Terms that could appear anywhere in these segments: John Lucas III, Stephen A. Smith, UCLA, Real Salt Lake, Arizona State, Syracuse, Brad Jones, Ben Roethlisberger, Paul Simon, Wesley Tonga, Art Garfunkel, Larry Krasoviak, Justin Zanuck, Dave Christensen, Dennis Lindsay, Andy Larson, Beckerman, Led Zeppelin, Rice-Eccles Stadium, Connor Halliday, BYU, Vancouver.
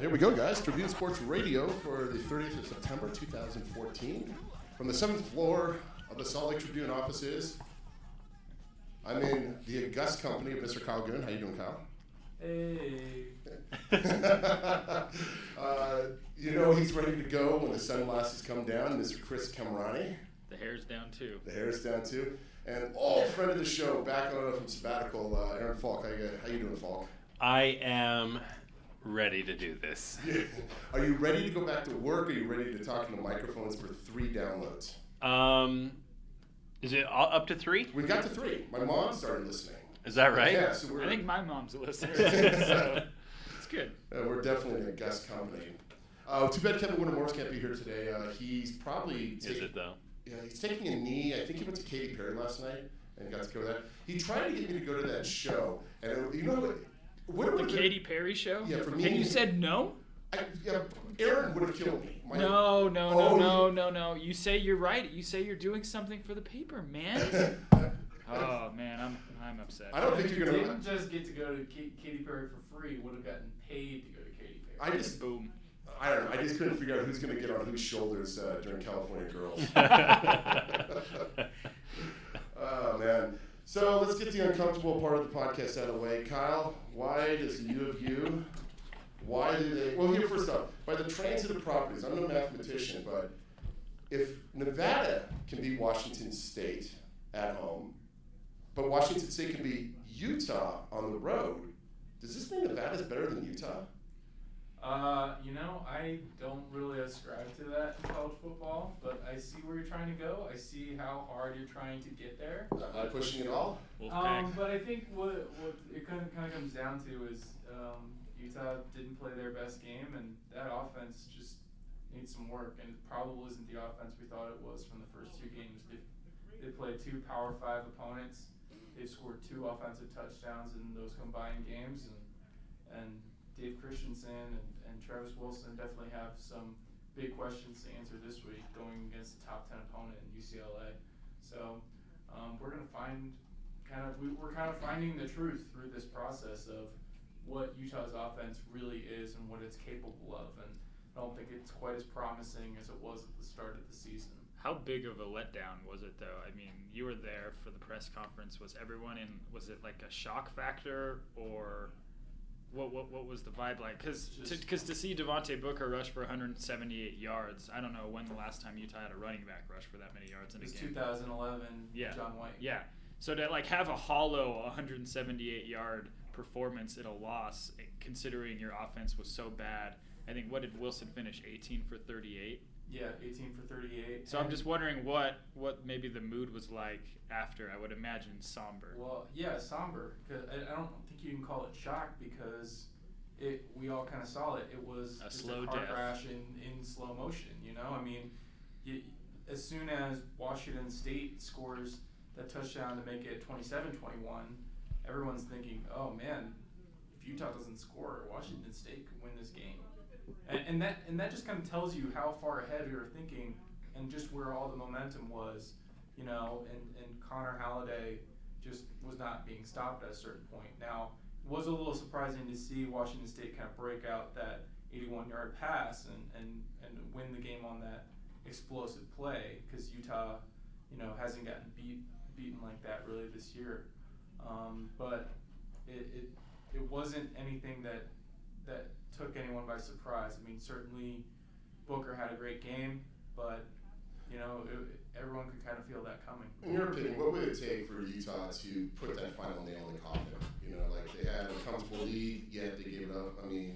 Here we go, guys. Tribune Sports Radio for the 30th of September, 2014. From the 7th floor of the Salt Lake Tribune offices, I'm in the august company of Mr. Kyle Gunn. How you doing, Kyle? Hey. You know he's ready to go when the sunglasses come down, Mr. Chris Camarani. The hair's down, too. And friend of the show, back on from sabbatical, Aaron Falk. How you doing, Falk? I am ready to do this. Are you ready to go back to work? Or are you ready to talk into microphones for 3 downloads? Is it all up to 3? We got to 3. My mom started listening. Is that right? Yeah, so I think my mom's a listener. So it's good. We're definitely in a guest company. Too bad Kevin Warner Morris can't be here today. He's probably... Yeah, he's taking a knee. I think he went to Katy Perry last night and got to go to that. He tried to get me to go to that show. And it, you know what? The Katy Perry show? Yeah, for me. And you said no? Aaron would have killed me. No. You say you're right. You say you're doing something for the paper, man. Oh man, I'm upset. I don't think you're gonna. Didn't just get to go to Katy Perry for free. Would have gotten paid to go to Katy Perry. I don't know. I just couldn't figure out who's gonna get on whose shoulders during California Girls. Oh man. So let's get the uncomfortable part of the podcast out of the way. Kyle, why does U of U? Why do they? Well, here first up, by the transitive properties. I'm no mathematician, but if Nevada can be Washington State at home, but Washington State can be Utah on the road, does this mean Nevada's better than Utah? I don't really ascribe to that in college football, but I see where you're trying to go. I see how hard you're trying to get there. Not pushing it all. But I think what it kind of comes down to is Utah didn't play their best game, and that offense just needs some work, and it probably isn't the offense we thought it was from the first 2 games. They played 2 Power 5 opponents. They scored 2 offensive touchdowns in those combined games, and Dave Christensen and Travis Wilson definitely have some big questions to answer this week going against a top 10 opponent in UCLA. So we're going to find we're finding the truth through this process of what Utah's offense really is and what it's capable of. And I don't think it's quite as promising as it was at the start of the season. How big of a letdown was it, though? I mean, you were there for the press conference. Was everyone in? Was it like a shock factor, or what was the vibe like? Because to see Devontae Booker rush for 178 yards, I don't know when the last time Utah had a running back rush for that many yards in a game. It was 2011. Yeah. John White. Yeah. So to like have a hollow 178 yard performance at a loss, considering your offense was so bad. I think what did Wilson finish? 18 for 38. Yeah, 18 for 38. So I'm just wondering what maybe the mood was like after. I would imagine somber. Well, yeah, somber. Cause I don't think you can call it shock because we all kind of saw it. It was a slow car crash in slow motion, you know? I mean, as soon as Washington State scores that touchdown to make it 27-21, everyone's thinking, oh, man, if Utah doesn't score, Washington State could win this game. And that just kind of tells you how far ahead we were thinking and just where all the momentum was, you know, and Connor Halliday just was not being stopped at a certain point. Now, it was a little surprising to see Washington State kind of break out that 81-yard pass and win the game on that explosive play because Utah, you know, hasn't gotten beaten like that really this year. But it wasn't anything that took anyone by surprise. I mean, certainly Booker had a great game, but, you know, everyone could kind of feel that coming. In your opinion, what would it take for Utah to put that final nail in the coffin? You know, like they had a comfortable lead, yet they gave it up. I mean,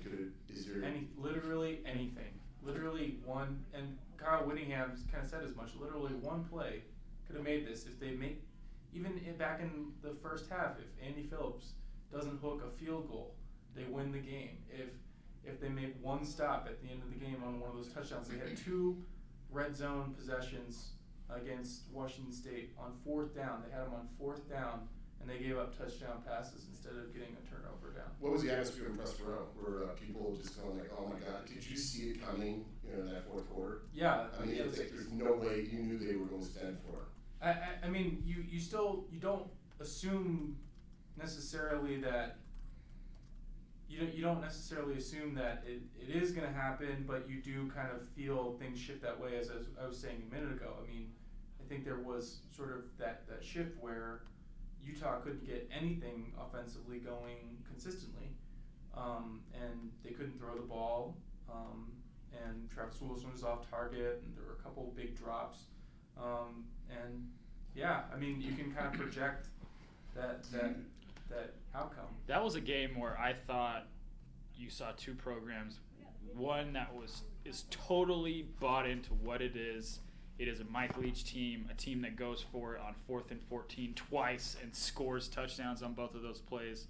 literally anything. Literally one, and Kyle Whittingham kind of said as much, literally one play could have made this. If they make, even back in the first half, if Andy Phillips doesn't hook a field goal, they win the game. If they make one stop at the end of the game on one of those touchdowns, they had 2 red zone possessions against Washington State on 4th down. They had them on 4th down, and they gave up touchdown passes instead of getting a turnover down. What was the atmosphere in press row? Were people just going like, oh my God, did you see it coming in that fourth quarter? Yeah. I mean, it's like there's no way you knew they were going to stand for it. I mean, you don't assume necessarily that you don't necessarily assume that it is going to happen, but you do kind of feel things shift that way, as I was saying a minute ago. I mean, I think there was sort of that shift where Utah couldn't get anything offensively going consistently, and they couldn't throw the ball, and Travis Wilson was off target, and there were a couple big drops, and yeah, I mean, you can kind of project that outcome. That was a game where I thought you saw two programs, one that is totally bought into what it is. It is a Mike Leach team, a team that goes for it on 4th and 14 twice and scores touchdowns on both of those plays.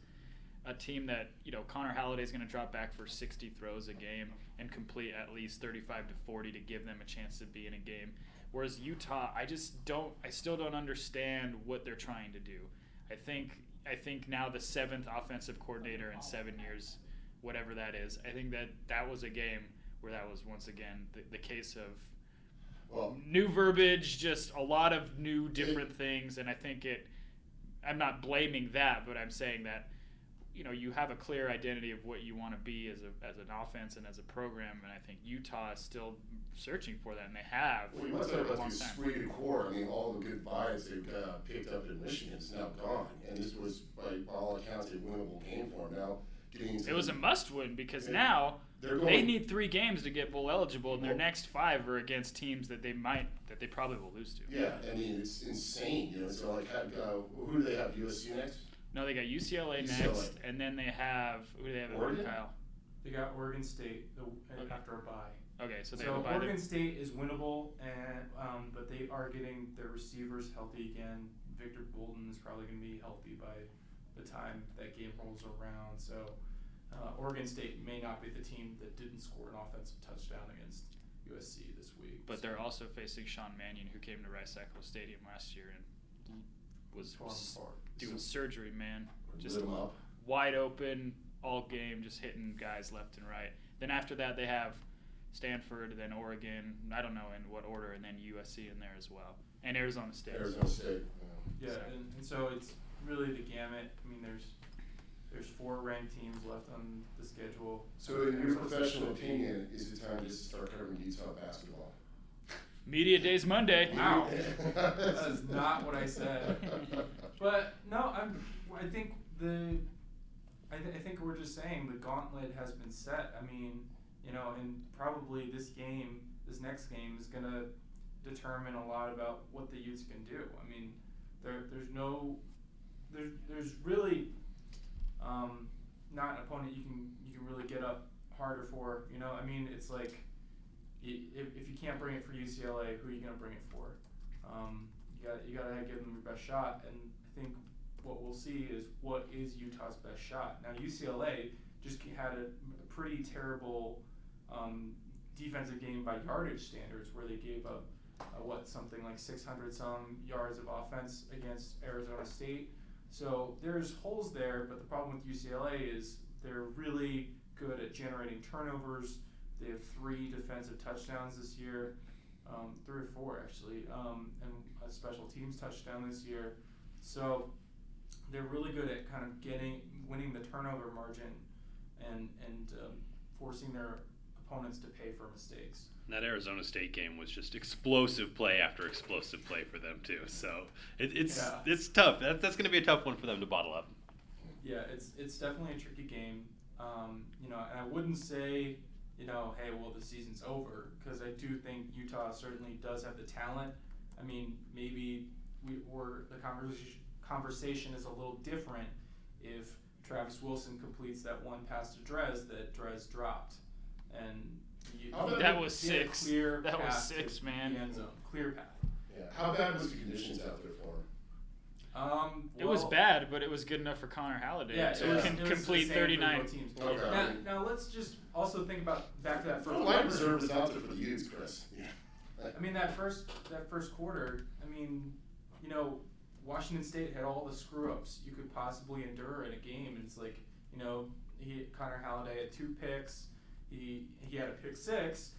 A team that, Connor Halliday is going to drop back for 60 throws a game and complete at least 35 to 40 to give them a chance to be in a game. Whereas Utah, I still don't understand what they're trying to do. I think now the 7th offensive coordinator in 7 years, whatever that is, I think that was a game where that was once again the case of new verbiage, just a lot of new different things, and I think I'm not blaming that, but I'm saying that you have a clear identity of what you want to be as an offense and as a program, and I think Utah is still searching for that, and they have. Well, you must have a sweet and core. I mean, all the good vibes they've picked up in Michigan is now gone, and this was, by all accounts, a winnable game for them. Now, it was a must-win because now they need 3 games to get bowl eligible, and their next 5 are against teams that they probably will lose to. Yeah, I mean, it's insane. So who do they have? USC next? No, they got UCLA next, and then they have – who do they have? Oregon? Kyle? They got Oregon State after a bye. Okay, so they have a bye. So Oregon State is winnable, and but they are getting their receivers healthy again. Victor Bolden is probably going to be healthy by the time that game rolls around. So Oregon State may not be the team that didn't score an offensive touchdown against USC this week. But they're also facing Sean Mannion, who came to Rice-Eccles Stadium last year and was doing surgery, man. Just wide open, all game, just hitting guys left and right. Then after that, they have Stanford, then Oregon, I don't know in what order, and then USC in there as well. And Arizona State. Yeah, so. And so it's really the gamut. I mean, there's 4 ranked teams left on the schedule. So in your professional opinion, is it time to start covering Utah basketball? Media Day's Monday. Wow. That is not what I said. But no, I think we're just saying the gauntlet has been set. I mean, and probably this next game is going to determine a lot about what the Utes can do. I mean, there's really not an opponent you can really get up harder for. I mean, it's like if you can't bring it for UCLA, who are you going to bring it for? You got to give them your best shot, and I think what we'll see is what is Utah's best shot. Now UCLA just had a pretty terrible defensive game by yardage standards, where they gave up something like 600 some yards of offense against Arizona State. So there's holes there, but the problem with UCLA is they're really good at generating turnovers. They have 3 defensive touchdowns this year, 3 or 4 actually, and a special teams touchdown this year. So they're really good at kind of winning the turnover margin and forcing their opponents to pay for mistakes. And that Arizona State game was just explosive play after explosive play for them too. So it's tough. That's going to be a tough one for them to bottle up. Yeah, it's definitely a tricky game. And I wouldn't say hey, well, the season's over, because I do think Utah certainly does have the talent. I mean, maybe the conversation is a little different if Travis Wilson completes that one pass to Drez that Drez dropped, and that was 6. That was 6, man. End zone. Clear path. Yeah. How bad was the conditions out there for him? It was bad, but it was good enough for Connor Halliday to complete 39. Okay. Now let's just also think about back to that first. Life reserve is out there for the Utes, Chris. Yeah. I mean that first quarter. I mean, Washington State had all the screw ups you could possibly endure in a game, and it's like Connor Halliday had 2 picks. He had a pick 6.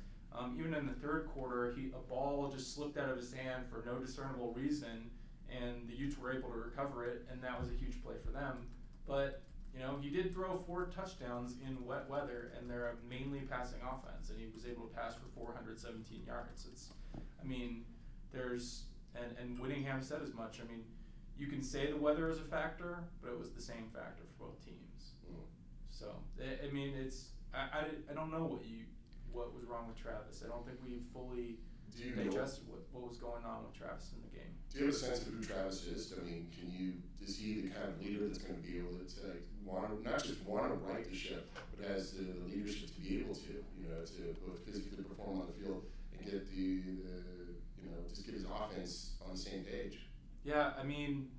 Even in the third quarter, a ball just slipped out of his hand for no discernible reason, and the Utes were able to recover it, and that was a huge play for them. But You know, he did throw 4 touchdowns in wet weather, and they're a mainly passing offense, and he was able to pass for 417 yards. It's, I mean, there's, and Whittingham said as much. I mean, you can say the weather is a factor, but it was the same factor for both teams. Mm. So, I mean, it's, I don't know what was wrong with Travis. I don't think we fully digested what was going on with Travis in the game. Do you have a sense of who Travis is? I mean, is he the kind of leader that's going to be able to not just want to right the ship, but has the leadership to be able to, you know, to both physically perform on the field and get get his offense on the same page? Yeah, I mean,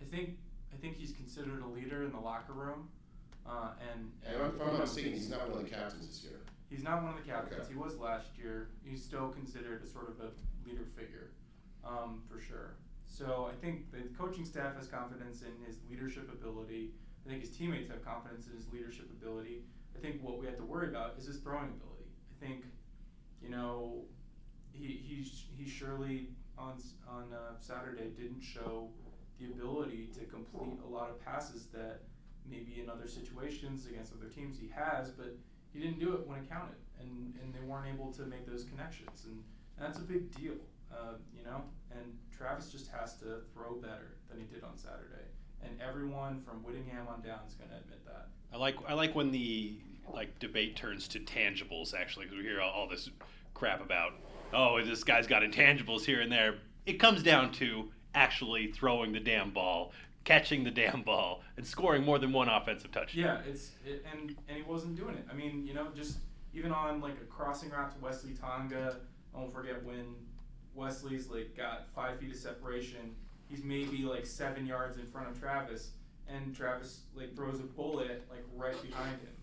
I think he's considered a leader in the locker room. And if I'm not mistaken, he's not one of the captains this year. He's not one of the captains. Okay. He was last year. He's still considered a sort of a leader figure, for sure. So I think the coaching staff has confidence in his leadership ability. I think his teammates have confidence in his leadership ability. I think what we have to worry about is his throwing ability. I think, you know, he surely on Saturday didn't show the ability to complete a lot of passes that maybe in other situations against other teams he has, but he didn't do it when it counted, and they weren't able to make those connections, and that's a big deal, you know? And Travis just has to throw better than he did on Saturday, and everyone from Whittingham on down is going to admit that. I like when the debate turns to tangibles, actually, because we hear all this crap about, oh, this guy's got intangibles here and there. It comes down to actually throwing the damn ball, catching the damn ball, and scoring more than one offensive touchdown. Yeah, and he wasn't doing it. I mean, you know, just even on a crossing route to Wesley Tonga, I won't forget when Wesley's got 5 feet of separation, he's maybe 7 yards in front of Travis, and Travis throws a bullet right behind him.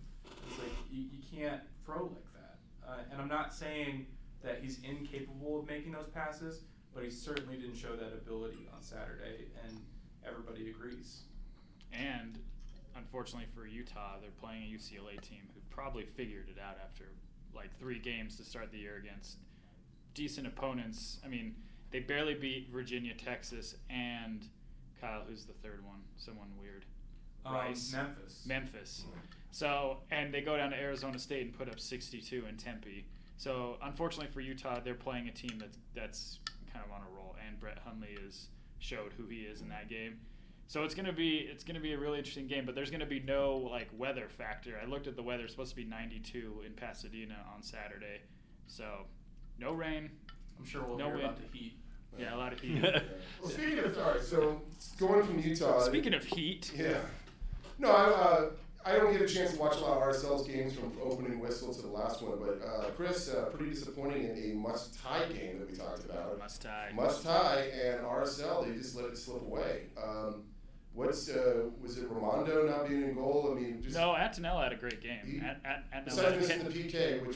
It's you can't throw like that. And I'm not saying that he's incapable of making those passes, but he certainly didn't show that ability on Saturday, and everybody agrees. And unfortunately for Utah, they're playing a UCLA team who probably figured it out after 3 games to start the year against decent opponents. I mean, they barely beat Virginia, Texas, and Kyle, who's the third one? Someone weird. Rice. Memphis. So, and they go down to Arizona State and put up 62 in Tempe. So, unfortunately for Utah, they're playing a team that's kind of on a roll, and Brett Hundley showed who he is in that game. So it's gonna be a really interesting game, but there's gonna be no weather factor. I looked at the weather; it's supposed to be 92 in Pasadena on Saturday, so no rain. I'm sure we'll hear about the heat. Right. Yeah, a lot of heat. Well, going from Utah. Speaking of heat. Yeah. No, I don't get a chance to watch a lot of RSL's games from opening whistle to the last one, but Chris, pretty disappointing in a must-tie game that we talked about. Must-tie, and RSL, they just let it slip away. Was it Rimando not being in goal? I mean, just... No, Attenell had a great game. Besides missing the PK, which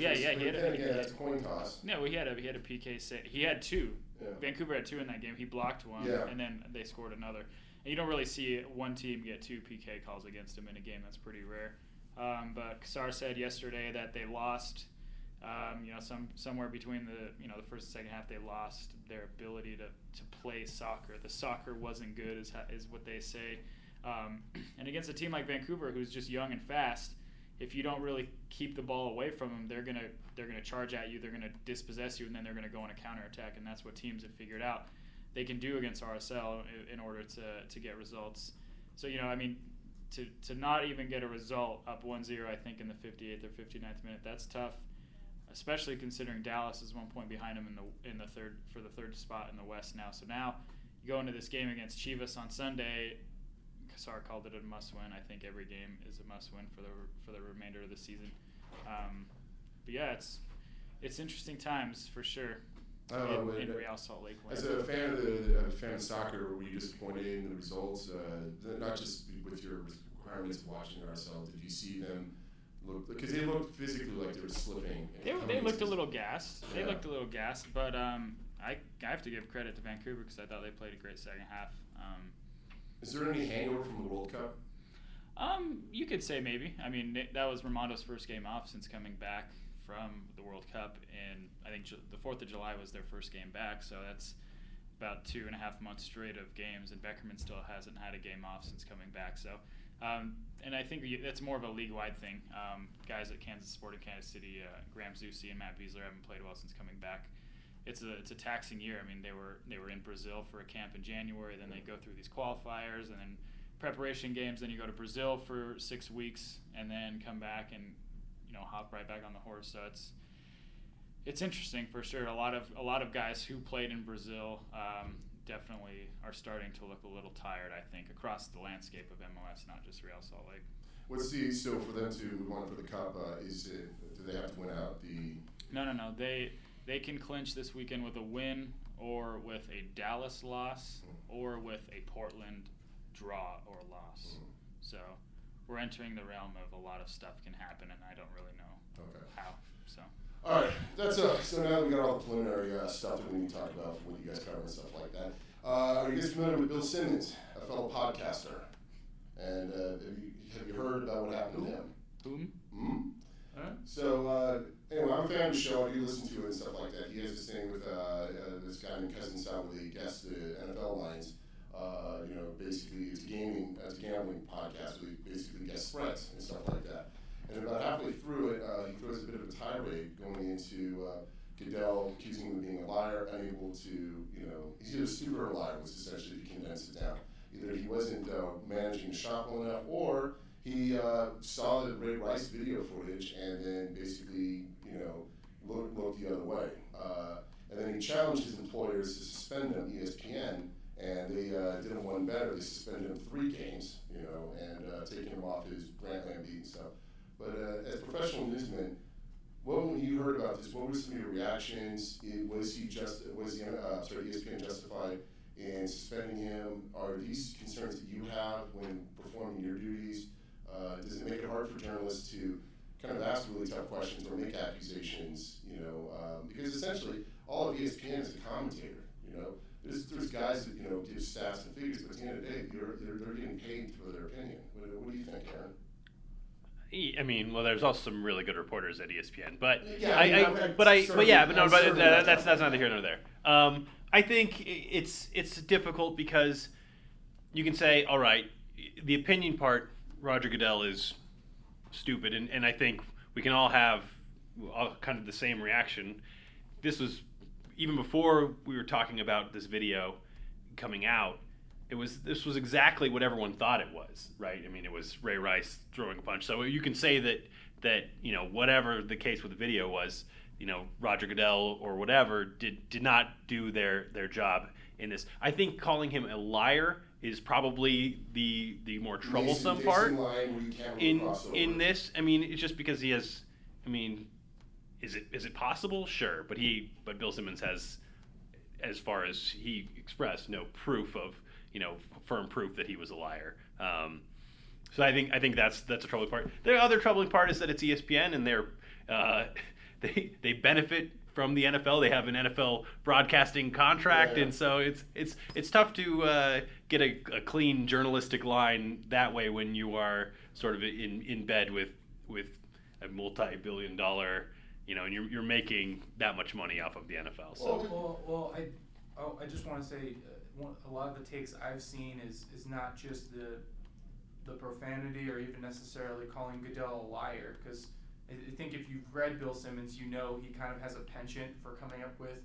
was a coin toss. No, he had a PK save. He had 2. Yeah. Vancouver had 2 in that game. He blocked 1, and then they scored another. You don't really see one team get 2 PK calls against them in a game. That's pretty rare. But Kassar said yesterday that they lost, somewhere between the first and second half, they lost their ability to play soccer. The soccer wasn't good, is what they say. And against a team like Vancouver, who's just young and fast, if you don't really keep the ball away from them, they're gonna charge at you. They're gonna dispossess you, and then they're gonna go on a counterattack. And that's what teams have figured out they can do against RSL in order to get results. So, to not even get a result up 1-0, I think, in the 58th or 59th minute, that's tough, especially considering Dallas is 1 point behind them in the third, for the third spot in the West now. So now you go into this game against Chivas on Sunday. Kassar called it a must-win. I think every game is a must-win for the remainder of the season. But, yeah, it's interesting times for sure. I don't know, in Real Salt Lake. As a fan of soccer, were you disappointed in the results? Not just with your requirements of watching RSL, did you see them look? Because they looked physically like they were slipping. They looked a little gassed. Yeah. They looked a little gassed, but I have to give credit to Vancouver because I thought they played a great second half. Is there any hangover from the World Cup? You could say maybe. I mean, that was Rimando's first game off since coming back from the World Cup, and I think the 4th of July was their first game back, so that's about 2.5 months straight of games, and Beckerman still hasn't had a game off since coming back, so And I think that's more of a league-wide thing. Guys at Kansas Sporting Kansas City, Graham Zusi and Matt Beasler haven't played well since coming back. It's a taxing year. I mean, they were in Brazil for a camp in January, then they go through these qualifiers and then preparation games, then you go to Brazil for 6 weeks and then come back and, you know, hop right back on the horse. So it's interesting for sure. A lot of guys who played in Brazil definitely are starting to look a little tired, I think, across the landscape of MLS, not just Real Salt Lake. So for them to move on for the Cup, do they have to win out the... No. They can clinch this weekend with a win or with a Dallas loss or with a Portland draw or loss. So we're entering the realm of a lot of stuff can happen, and I don't really know how. So. All right, that's it. So now we got all the preliminary stuff that we need to talk about when you guys cover and stuff like that. Are you guys familiar with Bill Simmons, a fellow podcaster? And have you heard about what happened to him? Whom? Huh? So anyway, I'm a fan of the show. I do listen to it and stuff like that. He has this thing with this guy named Cousin Sal where he guests the NFL lines. Basically it's a gambling podcast where he basically guests spreads and stuff like that. And about halfway through it, he throws a bit of a tirade going into Goodell, accusing him of being a liar, unable to, he's either stupid or a liar, was essentially to condense it down. Either he wasn't managing the shop well enough, or he saw the Ray Rice video footage and then basically, looked the other way. And then he challenged his employers to suspend him, ESPN, and they did him one better. They suspended him 3 games, and taking him off his Grantland beat and stuff. But as a professional newsman, when you heard about this, what were some of your reactions? Was ESPN justified in suspending him? Are these concerns that you have when performing your duties? Does it make it hard for journalists to kind of ask really tough questions or make accusations? Because essentially all of ESPN is a commentator. There's guys that give stats and figures, but at the end of the day, they're getting paid for their opinion. What do you think, Aaron? I mean, well, there's also some really good reporters at ESPN, but that's neither here nor there. I think it's difficult because you can say, all right, the opinion part, Roger Goodell is stupid, and I think we can all have all kind of the same reaction. This was even before we were talking about this video coming out. This was exactly what everyone thought it was, right? I mean, it was Ray Rice throwing a punch. So you can say that whatever the case with the video was, Roger Goodell or whatever did not do their job in this. I think calling him a liar is probably the more troublesome part in this. I mean, it's just because he has. I mean, is it possible? Sure, but Bill Simmons has, as far as he expressed, no proof of. Firm proof that he was a liar. So I think that's a troubling part. The other troubling part is that it's ESPN and they benefit from the NFL. They have an NFL broadcasting contract, and so it's tough to get a clean journalistic line that way when you are sort of in bed with a multi-billion-dollar, and you're making that much money off of the NFL. So I just want to say. A lot of the takes I've seen is not just the profanity or even necessarily calling Goodell a liar, because I think if you've read Bill Simmons, he kind of has a penchant for coming up with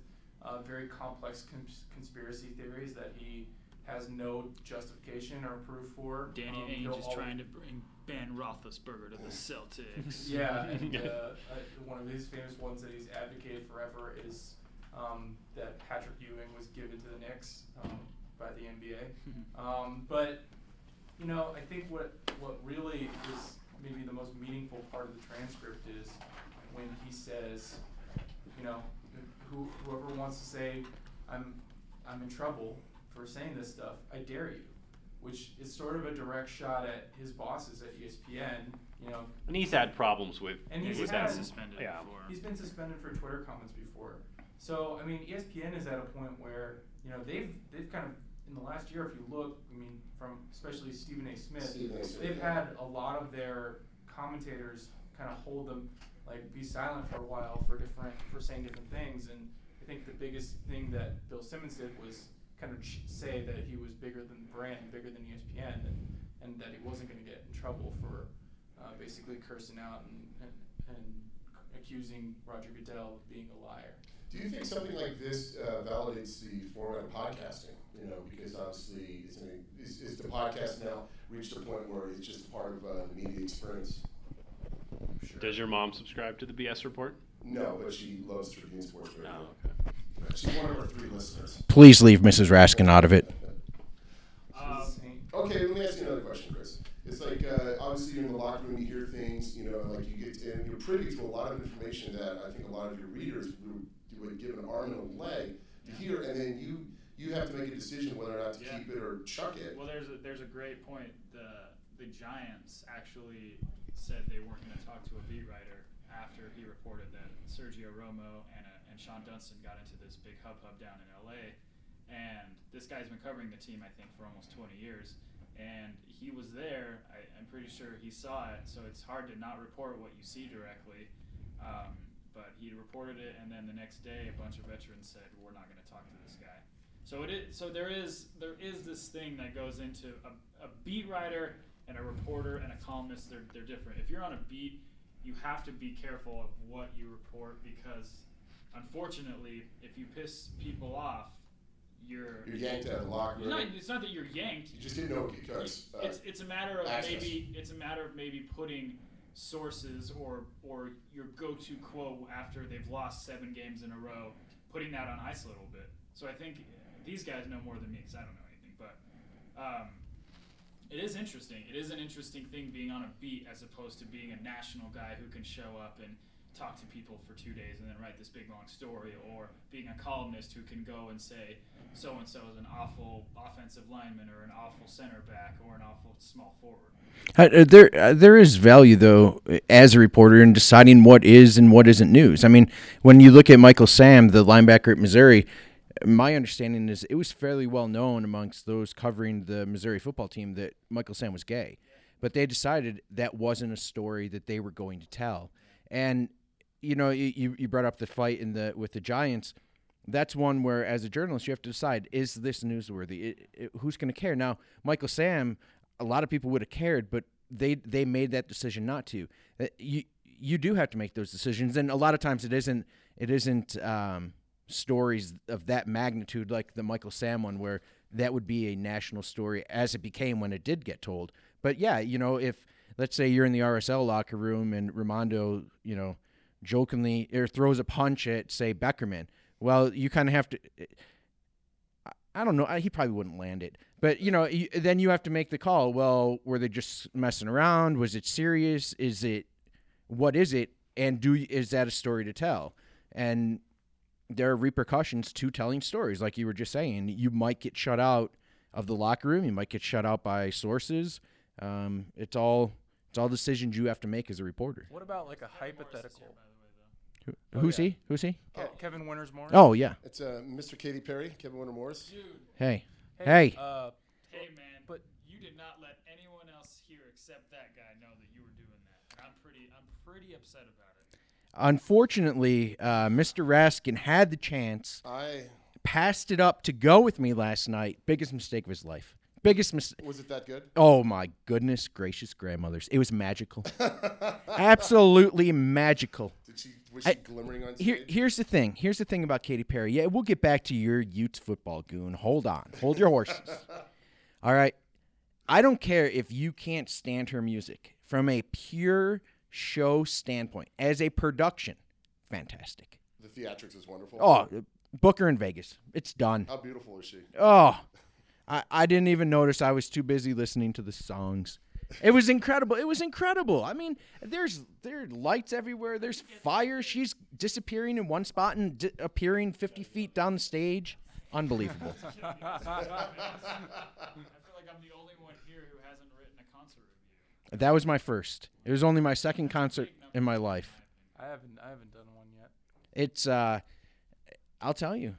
very complex conspiracy theories that he has no justification or proof for. Danny Ainge is trying to bring Ben Roethlisberger to the Celtics. Yeah, and one of his famous ones that he's advocated forever is... that Patrick Ewing was given to the Knicks by the NBA. But, I think what really is maybe the most meaningful part of the transcript is when he says, whoever wants to say I'm in trouble for saying this stuff, I dare you, which is sort of a direct shot at his bosses at ESPN. And he's had problems with that. And he's been suspended for Twitter comments before. So, I mean, ESPN is at a point where, they've kind of, in the last year, if you look, I mean, from especially Stephen A. Smith, they've had a lot of their commentators kind of hold them, like, be silent for a while for saying different things. And I think the biggest thing that Bill Simmons did was kind of say that he was bigger than the brand, bigger than ESPN. And and that he wasn't going to get in trouble for basically cursing out and accusing Roger Goodell of being a liar. Do you think something like this validates the format of podcasting? You know, because obviously, is the podcast now reached a point where it's just part of the media experience? Sure. Does your mom subscribe to the BS Report? No, but she loves Tribune Sports Radio. Oh, okay. She's one of our 3 listeners. Please leave Mrs. Raskin out of it. Okay, let me ask you another question, Chris. It's like, obviously, you're in the locker room, you hear things, you know, like you get, and you're privy to a lot of information that I think a lot of your readers would give an arm and a leg to hear, and then you have to make a decision whether or not to keep it or chuck it. Well, there's a great point. The Giants actually said they weren't going to talk to a beat writer after he reported that Sergio Romo and Sean Dunston got into this big hub down in L.A., and this guy's been covering the team, I think, for almost 20 years, and he was there. I'm pretty sure he saw it, so it's hard to not report what you see directly. But he reported it, and then the next day, a bunch of veterans said, "We're not going to talk to this guy." So there is this thing that goes into a beat writer and a reporter and a columnist. They're different. If you're on a beat, you have to be careful of what you report because, unfortunately, if you piss people off, you're yanked out of the locker room. It's not that you're yanked. You just didn't know because it's a matter of access. maybe putting sources or your go-to quote after they've lost 7 games in a row, putting that on ice a little bit. So I think these guys know more than me because I don't know anything. But it is interesting. It is an interesting thing being on a beat as opposed to being a national guy who can show up and talk to people for 2 days and then write this big long story, or being a columnist who can go and say so-and-so is an awful offensive lineman or an awful center back or an awful small forward. There is value, though, as a reporter in deciding what is and what isn't news. I mean, when you look at Michael Sam, the linebacker at Missouri, my understanding is it was fairly well known amongst those covering the Missouri football team that Michael Sam was gay. But they decided that wasn't a story that they were going to tell. And, you know, you brought up the fight with the Giants. That's one where, as a journalist, you have to decide, is this newsworthy? Who's going to care? Now, Michael Sam, a lot of people would have cared, but they made that decision not to. You do have to make those decisions, and a lot of times it isn't stories of that magnitude like the Michael Sam one where that would be a national story as it became when it did get told. But, yeah, you know, if let's say you're in the RSL locker room and Rimando, you know, jokingly or throws a punch at, say, Beckerman. Well, you kind of have to – I don't know. He probably wouldn't land it. But, you know, then you have to make the call. Well, were they just messing around? Was it serious? Is it – what is it? And is that a story to tell? And there are repercussions to telling stories, like you were just saying. You might get shut out of the locker room. You might get shut out by sources. It's all decisions you have to make as a reporter. What about, like, a hypothetical – Who's he? Who's he? Kevin Warner Morris. Oh, yeah. It's Mr. Katy Perry, Kevin Warner Morris. Dude. Hey. Hey, man. But you did not let anyone else here except that guy know that you were doing that. And I'm pretty upset about it. Unfortunately, Mr. Raskin had the chance. I passed it up to go with me last night. Biggest mistake of his life. Biggest mistake. Was it that good? Oh, my goodness gracious grandmothers. It was magical. Absolutely magical. Was she glimmering on stage? Here's the thing about Katy Perry. Yeah, we'll get back to your Utes football goon. Hold on. Hold your horses. All right. I don't care if you can't stand her music. From a pure show standpoint, as a production, fantastic. The theatrics is wonderful. Oh, book her in Vegas. It's done. How beautiful is she? Oh, I didn't even notice. I was too busy listening to the songs. It was incredible. I mean, there are lights everywhere. There's fire. She's disappearing in one spot and appearing 50 feet down the stage. Unbelievable. I feel like I'm the only one here who hasn't written a concert review. That was my first. It was only my second concert in my life. I haven't done one yet. It's I'll tell you.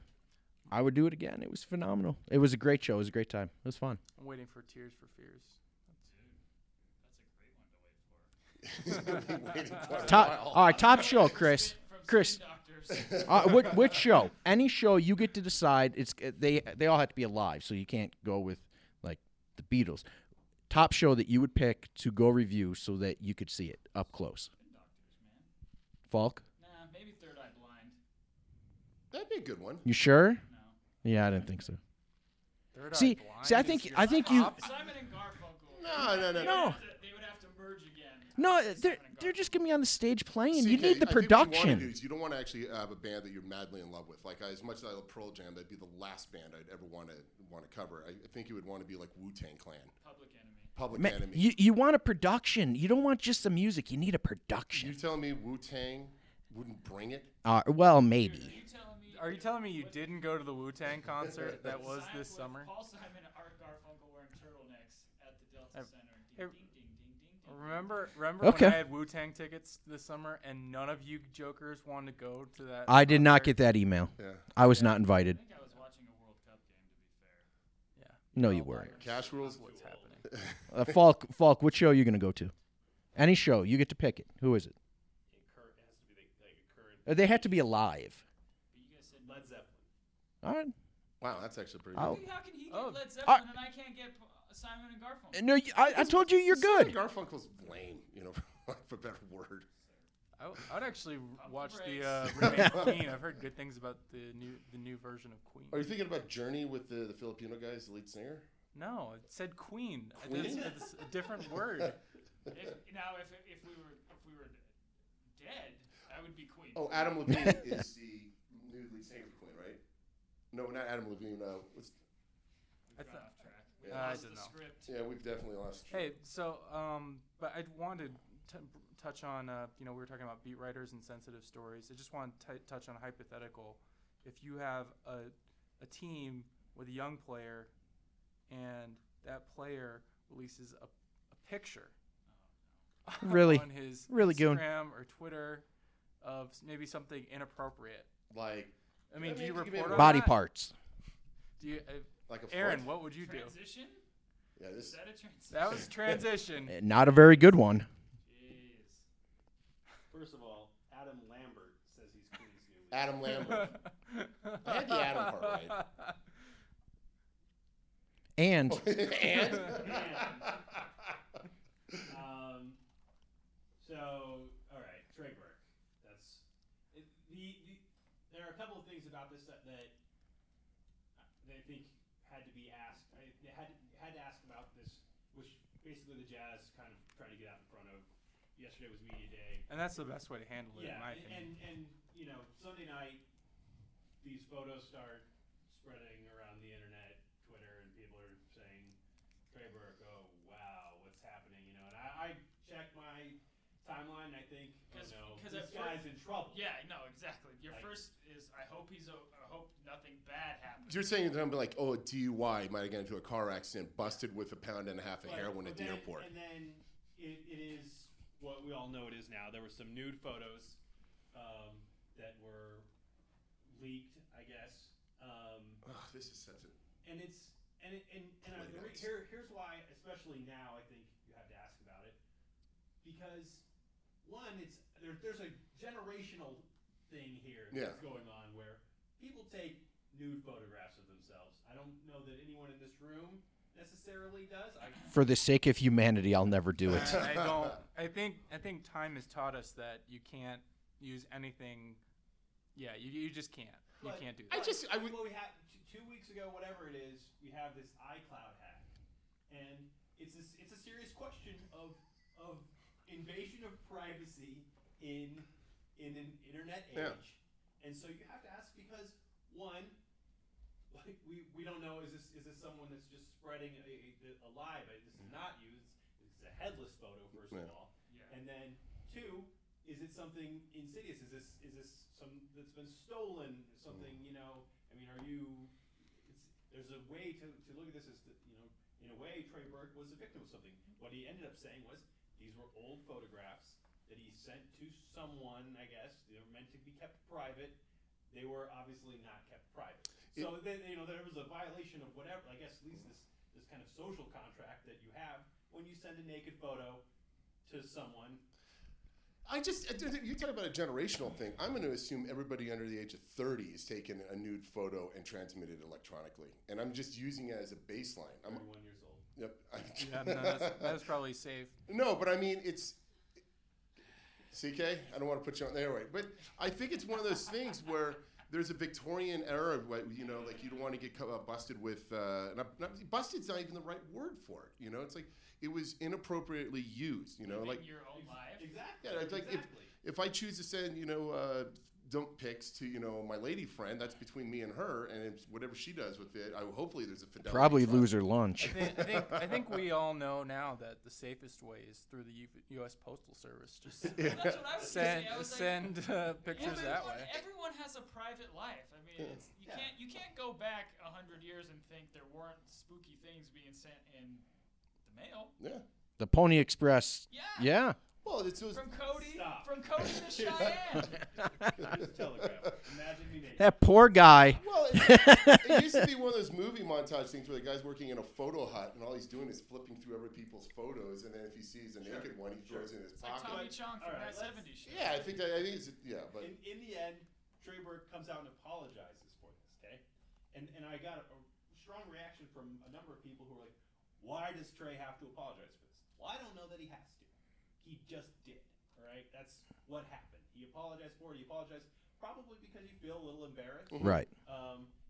I would do it again. It was phenomenal. It was a great show. It was a great time. It was fun. I'm waiting for Tears for Fears. Top show, Chris. Chris, which show? Any show you get to decide. It's they all have to be alive, so you can't go with like the Beatles. top show that you would pick to go review so that you could see it up close? Falk? Nah, maybe Third Eye Blind. That'd be a good one. You sure? No. Yeah, I didn't think so. Third Eye Blind. See, I think you. Simon and Garfunkel. No. They would have to merge again. No, they're just gonna be on the stage playing. You need the production. What you want to do is you don't want to actually have a band that you're madly in love with. Like as much as I love Pearl Jam, that'd be the last band I'd ever want to cover. I think it would want to be like Wu-Tang Clan. Public Enemy. You want a production. You don't want just the music. You need a production. You're telling me Wu-Tang wouldn't bring it? Well, maybe. Dude, are you telling me you didn't go to the Wu-Tang concert that was this summer? Paul Simon and Art Garfunkel wearing turtlenecks at the Delta Center. Remember okay. When I had Wu-Tang tickets this summer and none of you jokers wanted to go to that? I did not get that email. Yeah. I was not invited. I think I was watching a World Cup game, to be fair. Yeah. No, you weren't. Cash rules. What's happening? Falk, what show are you going to go to? Any show. You get to pick it. Who is it? They have to be alive. You guys said Led Zeppelin. All right. Wow, that's actually pretty good. How can he get Led Zeppelin and I can't get Simon and Garfunkel? No, I told you you're good. Simon Garfunkel's lame, for better word. I would actually watch the remake of Queen. I've heard good things about the new version of Queen. Are you thinking about Journey with the Filipino guys, the lead singer? No, it said Queen? It's a different word. If we were dead, that would be Queen. Oh, Adam Levine is the new lead singer of Queen, right? No, not Adam Levine. Yeah, we've definitely lost. Hey, so but I wanted to touch on we were talking about beat writers and sensitive stories. I just want to touch on a hypothetical. If you have a team with a young player, and that player releases a picture, on his Instagram or Twitter of maybe something inappropriate, like do you report on body parts? Do you? Like Aaron, what would you do? Transition? Yeah, is that a transition? That was transition. Not a very good one. Jeez. First of all, Adam Lambert says he's Queen's new leader. Adam Lambert. I had the Adam part right. All right, Trey Burke. That's there are a couple of things about this that I think had to be asked. I had to ask about this, which basically the Jazz kind of tried to get out in front of. Yesterday was media day, and that's the best way to handle it, in my opinion. And Sunday night, these photos start spreading around the internet, Twitter, and people are saying, "Trey Burke, oh wow, what's happening?" And I checked my timeline. I think this guy's in trouble. Yeah, no, exactly. Your first is I hope nothing bad happens. You're saying that I'm like, a DUI might have gotten into a car accident, busted with 1.5 pounds of heroin at the airport. And then it is what we all know it is now. There were some nude photos that were leaked, I guess. This is such a. And it's here's why, especially now, I think you have to ask about it, because. One, it's there's a generational thing here that's going on where people take nude photographs of themselves. I don't know that anyone in this room necessarily does. For the sake of humanity, I'll never do it. I think time has taught us that you can't use anything. Yeah, you just can't. But you can't do that. We have 2 weeks ago, whatever it is, we have this iCloud hack, and it's a serious question of invasion of privacy in an internet age, and so you have to ask because one, like we don't know is this someone that's just spreading a lie? But this is not you. It's a headless photo first of all, and then two, is it something insidious? Is this something that's been stolen? Something I mean, are you? There's a way to look at this as in a way, Trey Burke was a victim of something. What he ended up saying was. These were old photographs that he sent to someone, I guess. They were meant to be kept private. They were obviously not kept private. So then, there was a violation of whatever, I guess, at least this kind of social contract that you have when you send a naked photo to someone. You talk about a generational thing. I'm going to assume everybody under the age of 30 has taken a nude photo and transmitted electronically. And I'm just using it as a baseline. I'm 31 years old. Yep. Yeah, no, that's probably safe. No, but I mean, it's CK. I don't want to put you on there, right? But I think it's one of those things where there's a Victorian era, where, you know, like you don't want to get busted with. Busted's not even the right word for it. You know, it's like it was inappropriately used. You know, living like your own life. Exactly. Yeah, it's like exactly. If I choose to send, you know, dump pics to, you know, my lady friend, that's between me and her, and it's whatever she does with it. Hopefully there's a fidelity. Probably lose her lunch. I think we all know now that the safest way is through the U.S. Postal Service. Just that's what I was send, I was like, send pictures that way. Everyone has a private life. I mean, it's, you can't go back 100 years and think there weren't spooky things being sent in the mail. Yeah, the Pony Express. Yeah. Yeah. Well, it's from Cody to Cheyenne. That poor guy. Well, it used to be one of those movie montage things where the guy's working in a photo hut and all he's doing is flipping through every people's photos, and then if he sees a naked one, he throws it in his pocket. Like Tommy Chong from that '70s show. Yeah, I think it's yeah. But in the end, Trey Burke comes out and apologizes for this, okay? And I got a strong reaction from a number of people who were like, "Why does Trey have to apologize for this?" Well, I don't know that he has to. He just did, all right? That's what happened. He apologized for it. He apologized probably because he feel a little embarrassed. Mm-hmm. Right.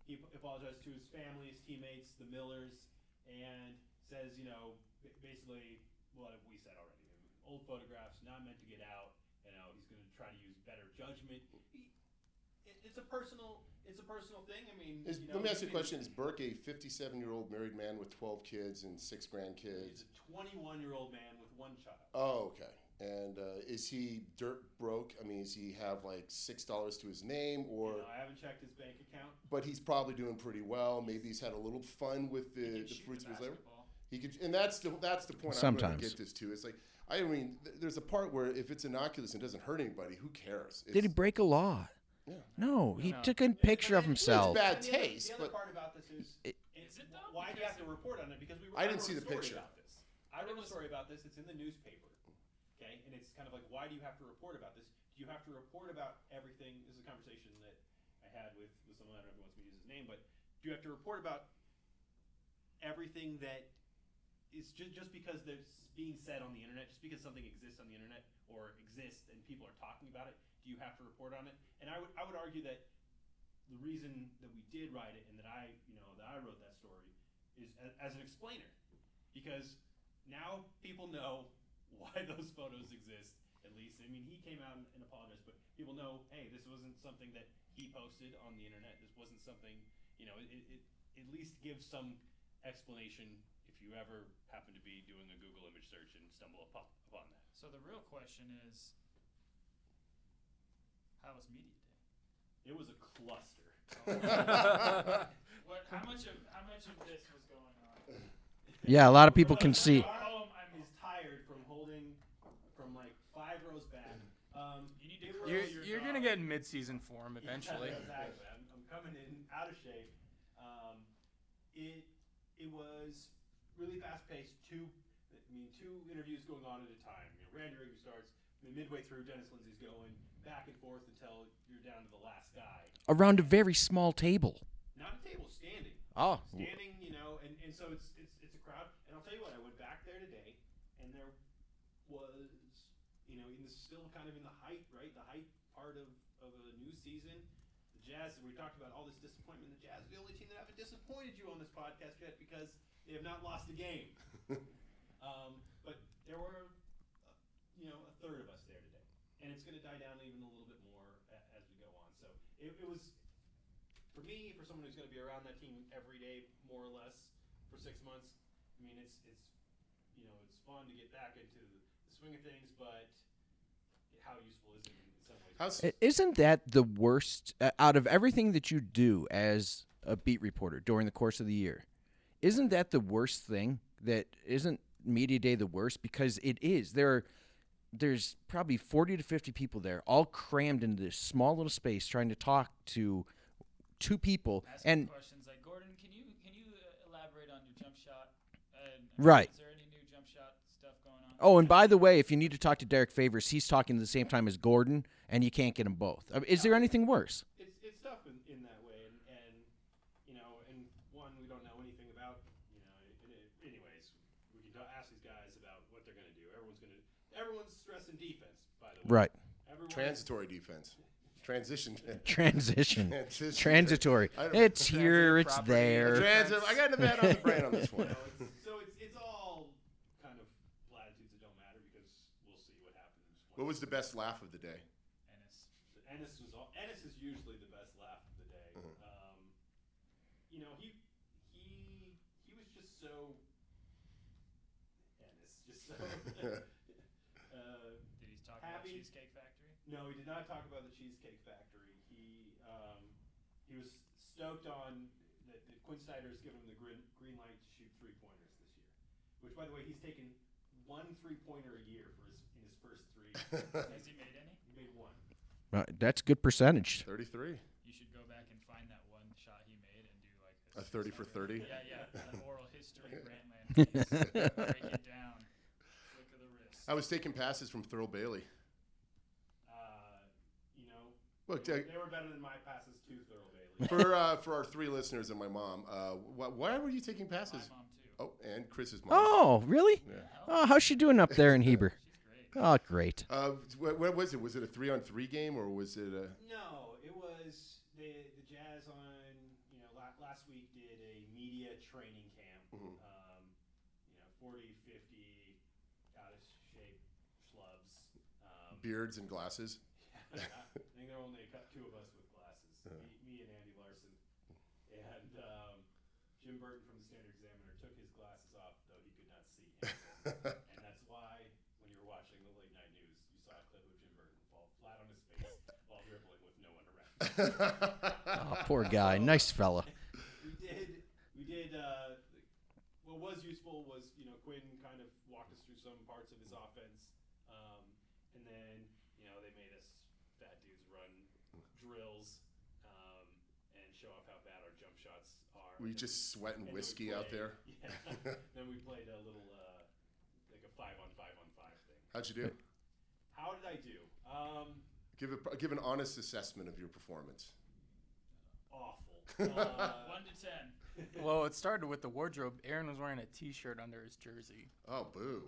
He apologized to his family, his teammates, the Millers, and says, you know, basically what we said already. Old photographs, not meant to get out. You know, he's going to try to use better judgment. It's a personal thing. I mean, you know, let me ask you a question. Is Burke a 57-year-old married man with 12 kids and 6 grandkids? He's a 21-year-old man with 1 child. Oh, okay. And is he dirt broke? I mean, does he have like $6 to his name? Or you know, I haven't checked his bank account. But he's probably doing pretty well. Maybe he's had a little fun with the fruits of his labor. He could, and that's the point sometimes. I'm going to get this to. It's like, I mean, there's a part where if it's innocuous and doesn't hurt anybody, who cares? Did he break a law? Yeah. No, he took a picture of himself. It's bad taste. The other part about this is it though? Why do you have to report on it? Because I didn't see the picture. I wrote a story about this. It's in the newspaper, okay? And it's kind of like, why do you have to report about this? Do you have to report about everything? This is a conversation that I had with someone. I don't know if he wants me to use his name, but do you have to report about everything that is just because there's being said on the internet, just because something exists on the internet or exists and people are talking about it? Do you have to report on it? And I would argue that the reason that we did write it and that I wrote that story is as an explainer, because now people know why those photos exist. At least, I mean, he came out and apologized, but people know, hey, this wasn't something that he posted on the internet. This wasn't something, you know. It at least gives some explanation if you ever happen to be doing a Google image search and stumble upon that. So the real question is, how was media day? It was a cluster. How much of this was going on? Yeah, a lot of people can see. I'm tired from holding from like 5 rows back. You need to you're going to get in mid-season form eventually. Yeah, exactly. I'm coming in out of shape. It was really fast-paced. Two interviews going on at a time. You know, Randy Rigby starts. Midway through, Dennis Lindsay's going back and forth until you're down to the last guy. Around a very small table. Not a table, standing. Oh. Standing, you know, and so it's a crowd. And I'll tell you what, I went back there today, and there was, you know, still kind of in the hype, right? The hype part of a new season. The Jazz, we talked about all this disappointment. The Jazz are the only team that haven't disappointed you on this podcast yet because they have not lost a game. But there were... you know, a third of us there today, and it's going to die down even a little bit more as we go on. So it was, for me, for someone who's going to be around that team every day, more or less, for 6 months. I mean, it's you know, it's fun to get back into the swing of things, but how useful is it in some ways? Isn't that the worst out of everything that you do as a beat reporter during the course of the year? Isn't that the worst thing? That isn't media day the worst, because it is. There's probably 40 to 50 people there, all crammed into this small little space, trying to talk to 2 people. Asking and questions like, Gordon, can you elaborate on your jump shot? Right. Is there any new jump shot stuff going on? Oh, and by the way, if you need to talk to Derek Favors, he's talking at the same time as Gordon, and you can't get them both. I mean, is there anything worse? It's tough in that way, and you know, and one we don't know anything about. You know, anyways, what they're going to do. Everyone's stressing defense, by the way. Right. Transitory defense. Transitory. It's here. It's there. I got the bad on the brain on this one. So it's all kind of platitudes that don't matter because we'll see what happens. What was the best laugh of the day? Ennis is usually the best laugh of the day. Mm-hmm. He was just so Ennis, just so. Did he talk about the Cheesecake Factory? No, he did not talk about the Cheesecake Factory. He was stoked on that Quinn Snyder has given him the green light to shoot three pointers this year, which, by the way, he's taken 1 3-pointer a year in his first three. Has he made any? He made one. That's good percentage. 33. You should go back and find that one shot he made and do like a 30 for 30. Yeah. An oral history Grantland case. Break it down. Flick of the wrist. I was taking passes from Thurl Bailey. Look, they were better than my passes to Thurl Bailey. For our three listeners and my mom, why were you taking passes? My mom too. Oh, and Chris's mom. Oh, really? Yeah. Oh, how's she doing up there in Heber? Oh, great. What was it? Was it a 3-on-3 game, or was it a... No, it was the Jazz on, last week did a media training camp. Mm-hmm. 40, 50 out-of-shape schlubs. Beards and glasses. Yeah, I think there were only two of us with glasses, me and Andy Larson. And Jim Burton from the Standard Examiner took his glasses off, though he could not see him. Oh, poor guy. Nice fella. We did what was useful was, Quinn kind of walked us through some parts of his offense. And then, they made us fat dudes run drills and show off how bad our jump shots are. Were you just sweating whiskey out there? Yeah. Then we played a little, like a 5-on-5-on-5 thing. How'd you do? How did I do? Give an honest assessment of your performance. Awful. 1 to 10. Well, it started with the wardrobe. Aaron was wearing a T-shirt under his jersey. Oh, boo.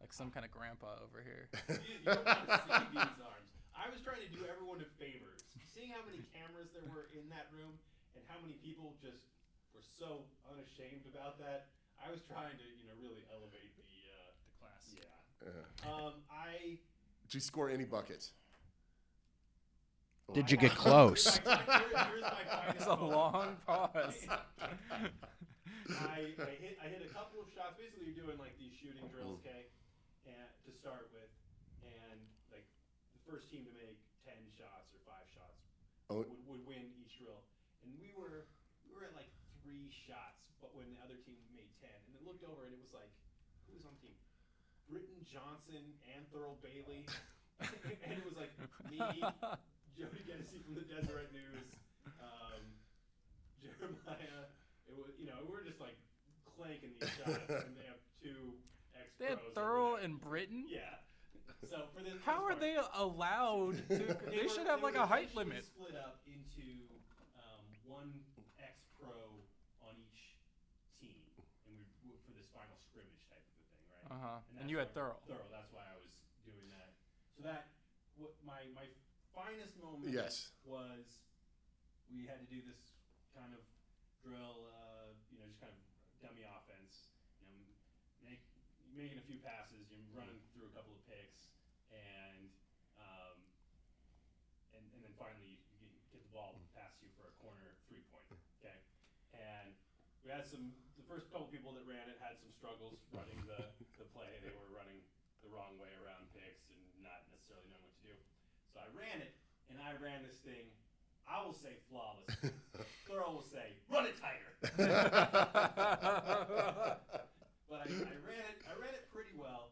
Like some kind of grandpa over here. You don't want to see these arms. I was trying to do everyone a favor. Seeing how many cameras there were in that room and how many people just were so unashamed about that, I was trying to, really elevate the class. Yeah. Did you score any buckets? Did you get close? It's a long pause. I hit a couple of shots. Basically, you're doing like these shooting drills, okay, and to start with, and like the first team to make 10 shots or 5 shots would win each drill. And we were at like 3 shots, but when the other team made 10, and then looked over and it was like, who was on the team? Britton Johnson and Thurl Bailey, and it was like me. Jody Genesee from the Deseret News, Jeremiah. It was, we're just like clanking these shots, and they have 2 ex-pros. They had Thurl and Britton? Yeah. So for this how part, are they allowed to? They should have like a height limit. Split up into one ex-pro on each team, and we for this final scrimmage type of a thing, right? Uh huh. And you had Thurl. Thurl. That's why I was doing that. So that my finest moment was we had to do this kind of drill, just kind of dummy offense, making a few passes, running through a couple of picks, and then finally you get the ball past you for a corner 3-pointer, okay? And we had the first couple people that ran it had some struggles running the play. They were running the wrong way around picks and not necessarily knowing what to do. So I ran it, and I ran this thing, I will say flawless. Thurl will say, run it tighter. But I ran it pretty well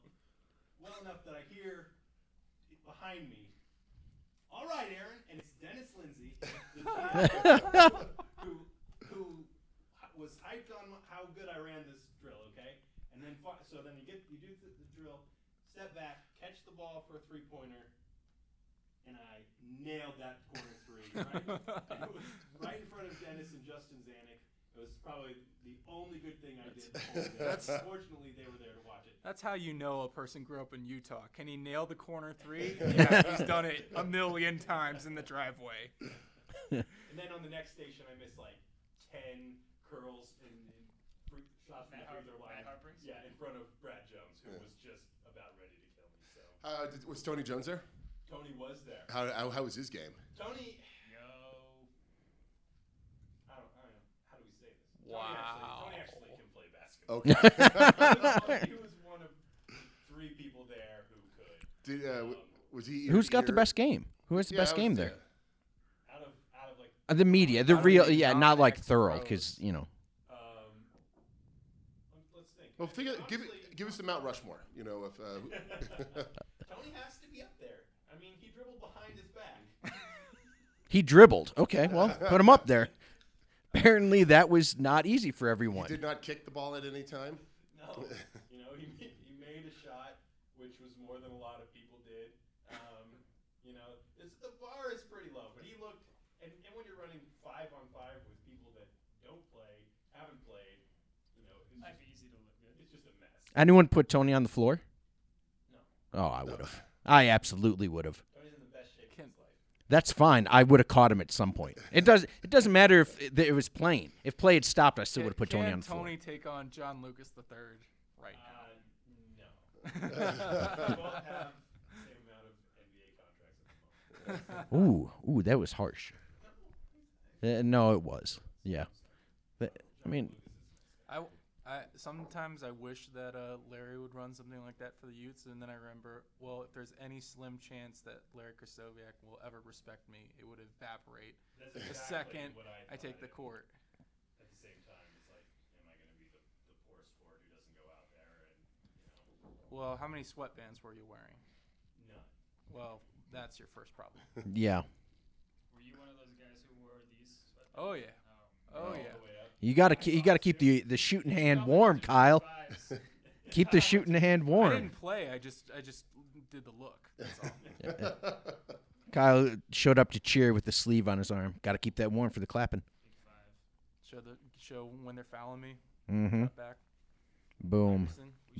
enough that I hear behind me, all right, Aaron, and it's Dennis Lindsay, who was hyped on how good I ran this drill, okay? And then so then you do the drill, step back, catch the ball for a 3-pointer, and I nailed that corner 3, right? And it was right in front of Dennis and Justin Zanuck. It was probably the only good thing I did the whole day. Fortunately, they were there to watch it. That's how you know a person grew up in Utah. Can he nail the corner three? Yeah, he's done it a million times in the driveway. And then on the next station, I missed like 10 curls in shots from the free throw line. Yeah, in front of Brad Jones, who was just about ready to kill me. So was Tony Jones there? Tony was there. How was his game? Tony, I don't know. How do we say this? Wow. Tony actually can play basketball. Okay. He was one of three people there who could. Was he? Who's got the best game? Who has the best game there? Out of like the media, the real, not like Thurl, because you know. Let's think. Well, give us the Mount Rushmore. You know, if Tony has to be up there. I mean, he dribbled behind his back. He dribbled. Okay, well, put him up there. Apparently, that was not easy for everyone. He did not kick the ball at any time. No. You know, he made a shot, which was more than a lot of people did. You know, the bar is pretty low, but he looked – and when you're running 5-on-5 with people that don't play, haven't played, you know, it's just easy to look good. It's just a mess. Anyone put Tony on the floor? No. Oh, I would have. I absolutely would have. That's fine. I would have caught him at some point. It doesn't matter if it was playing. If play had stopped, I still would have put Tony on the floor. Can Tony take on John Lucas III right now? No. We both have the same amount of NBA contracts at the moment. Ooh, that was harsh. No, it was. Yeah. But, I mean, I sometimes I wish that Larry would run something like that for the Utes, and then I remember, well, if there's any slim chance that Larry Krasoviak will ever respect me, it would evaporate. That's exactly the second what I take the court. At the same time, it's like, am I going to be the poor sport who doesn't go out there? And, you know. Well, how many sweatbands were you wearing? None. Well, that's your first problem. Yeah. Were you one of those guys who wore these sweatbands? Oh, yeah. Oh, yeah. You gotta keep the shooting hand warm, Kyle. Keep the shooting hand warm. I didn't play. I just did the look. That's all. Yeah. Kyle showed up to cheer with the sleeve on his arm. Got to keep that warm for the clapping. Show when they're fouling me. Mm-hmm. Back. Boom.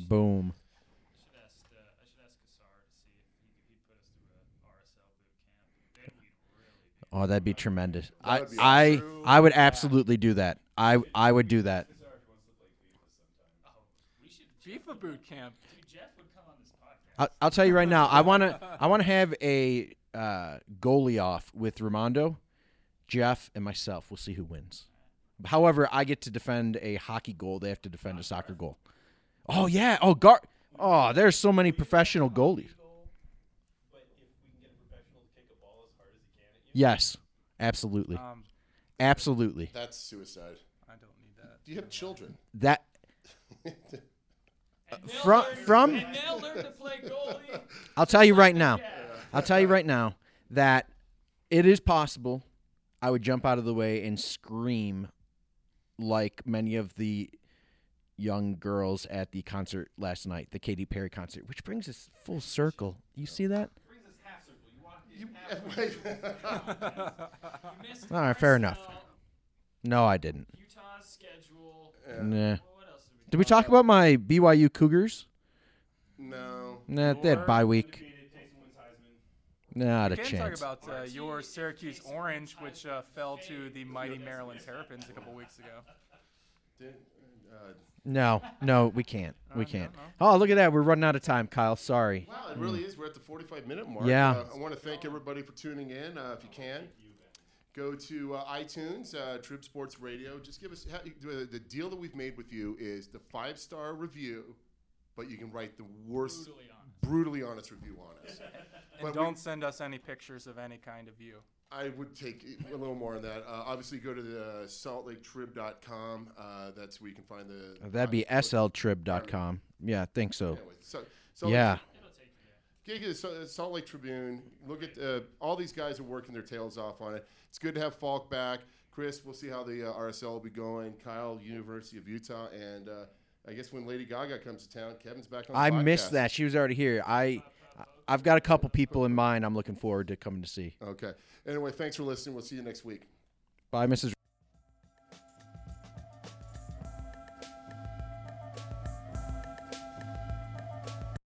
Boom. I should ask Kassar to see if he put us through an RSL boot camp. Oh, that'd be tremendous. I would absolutely do that. I would do that. FIFA boot camp. I'll tell you right now. I wanna have a goalie off with Rimando, Jeff, and myself. We'll see who wins. However, I get to defend a hockey goal. They have to defend a soccer goal. Oh yeah. Oh guard. Oh, there's so many professional goalies. Yes, absolutely. Absolutely. That's suicide. I don't need that. Do you have children? That from and they'll learn to play goalie. I'll tell you right now that it is possible. I would jump out of the way and scream like many of the young girls at the concert last night, the Katy Perry concert, which brings us full circle. You see that? All right, fair enough. No, I didn't. Utah's schedule. Yeah. Nah. Well, what else did we talk about my BYU Cougars? No. Nah, they had bye week. Not a chance. We can talk about your Syracuse Orange, which fell to the mighty Maryland Terrapins a couple weeks ago. No, we can't. We can't. Oh, look at that. We're running out of time, Kyle. Sorry. Wow, it really is. We're at the 45-minute mark. Yeah. I want to thank everybody for tuning in. If you can, go to iTunes, Trib Sports Radio. Just give us the deal that we've made with you is the 5-star review, but you can write the worst, brutally honest review on us. And don't send us any pictures of any kind of you. I would take a little more on that. Obviously, go to the saltlaketrib.com. That's where you can find the. That'd be sltrib.com. Yeah, I think so. Anyway, Salt Lake. Take it to Salt Lake Tribune. Look at all these guys are working their tails off on it. It's good to have Falk back. Chris, we'll see how the RSL will be going. Kyle, University of Utah, and I guess when Lady Gaga comes to town, Kevin's back on. I missed that. She was already here. I've got a couple people in mind I'm looking forward to coming to see. Okay. Anyway, thanks for listening. We'll see you next week. Bye, Mrs.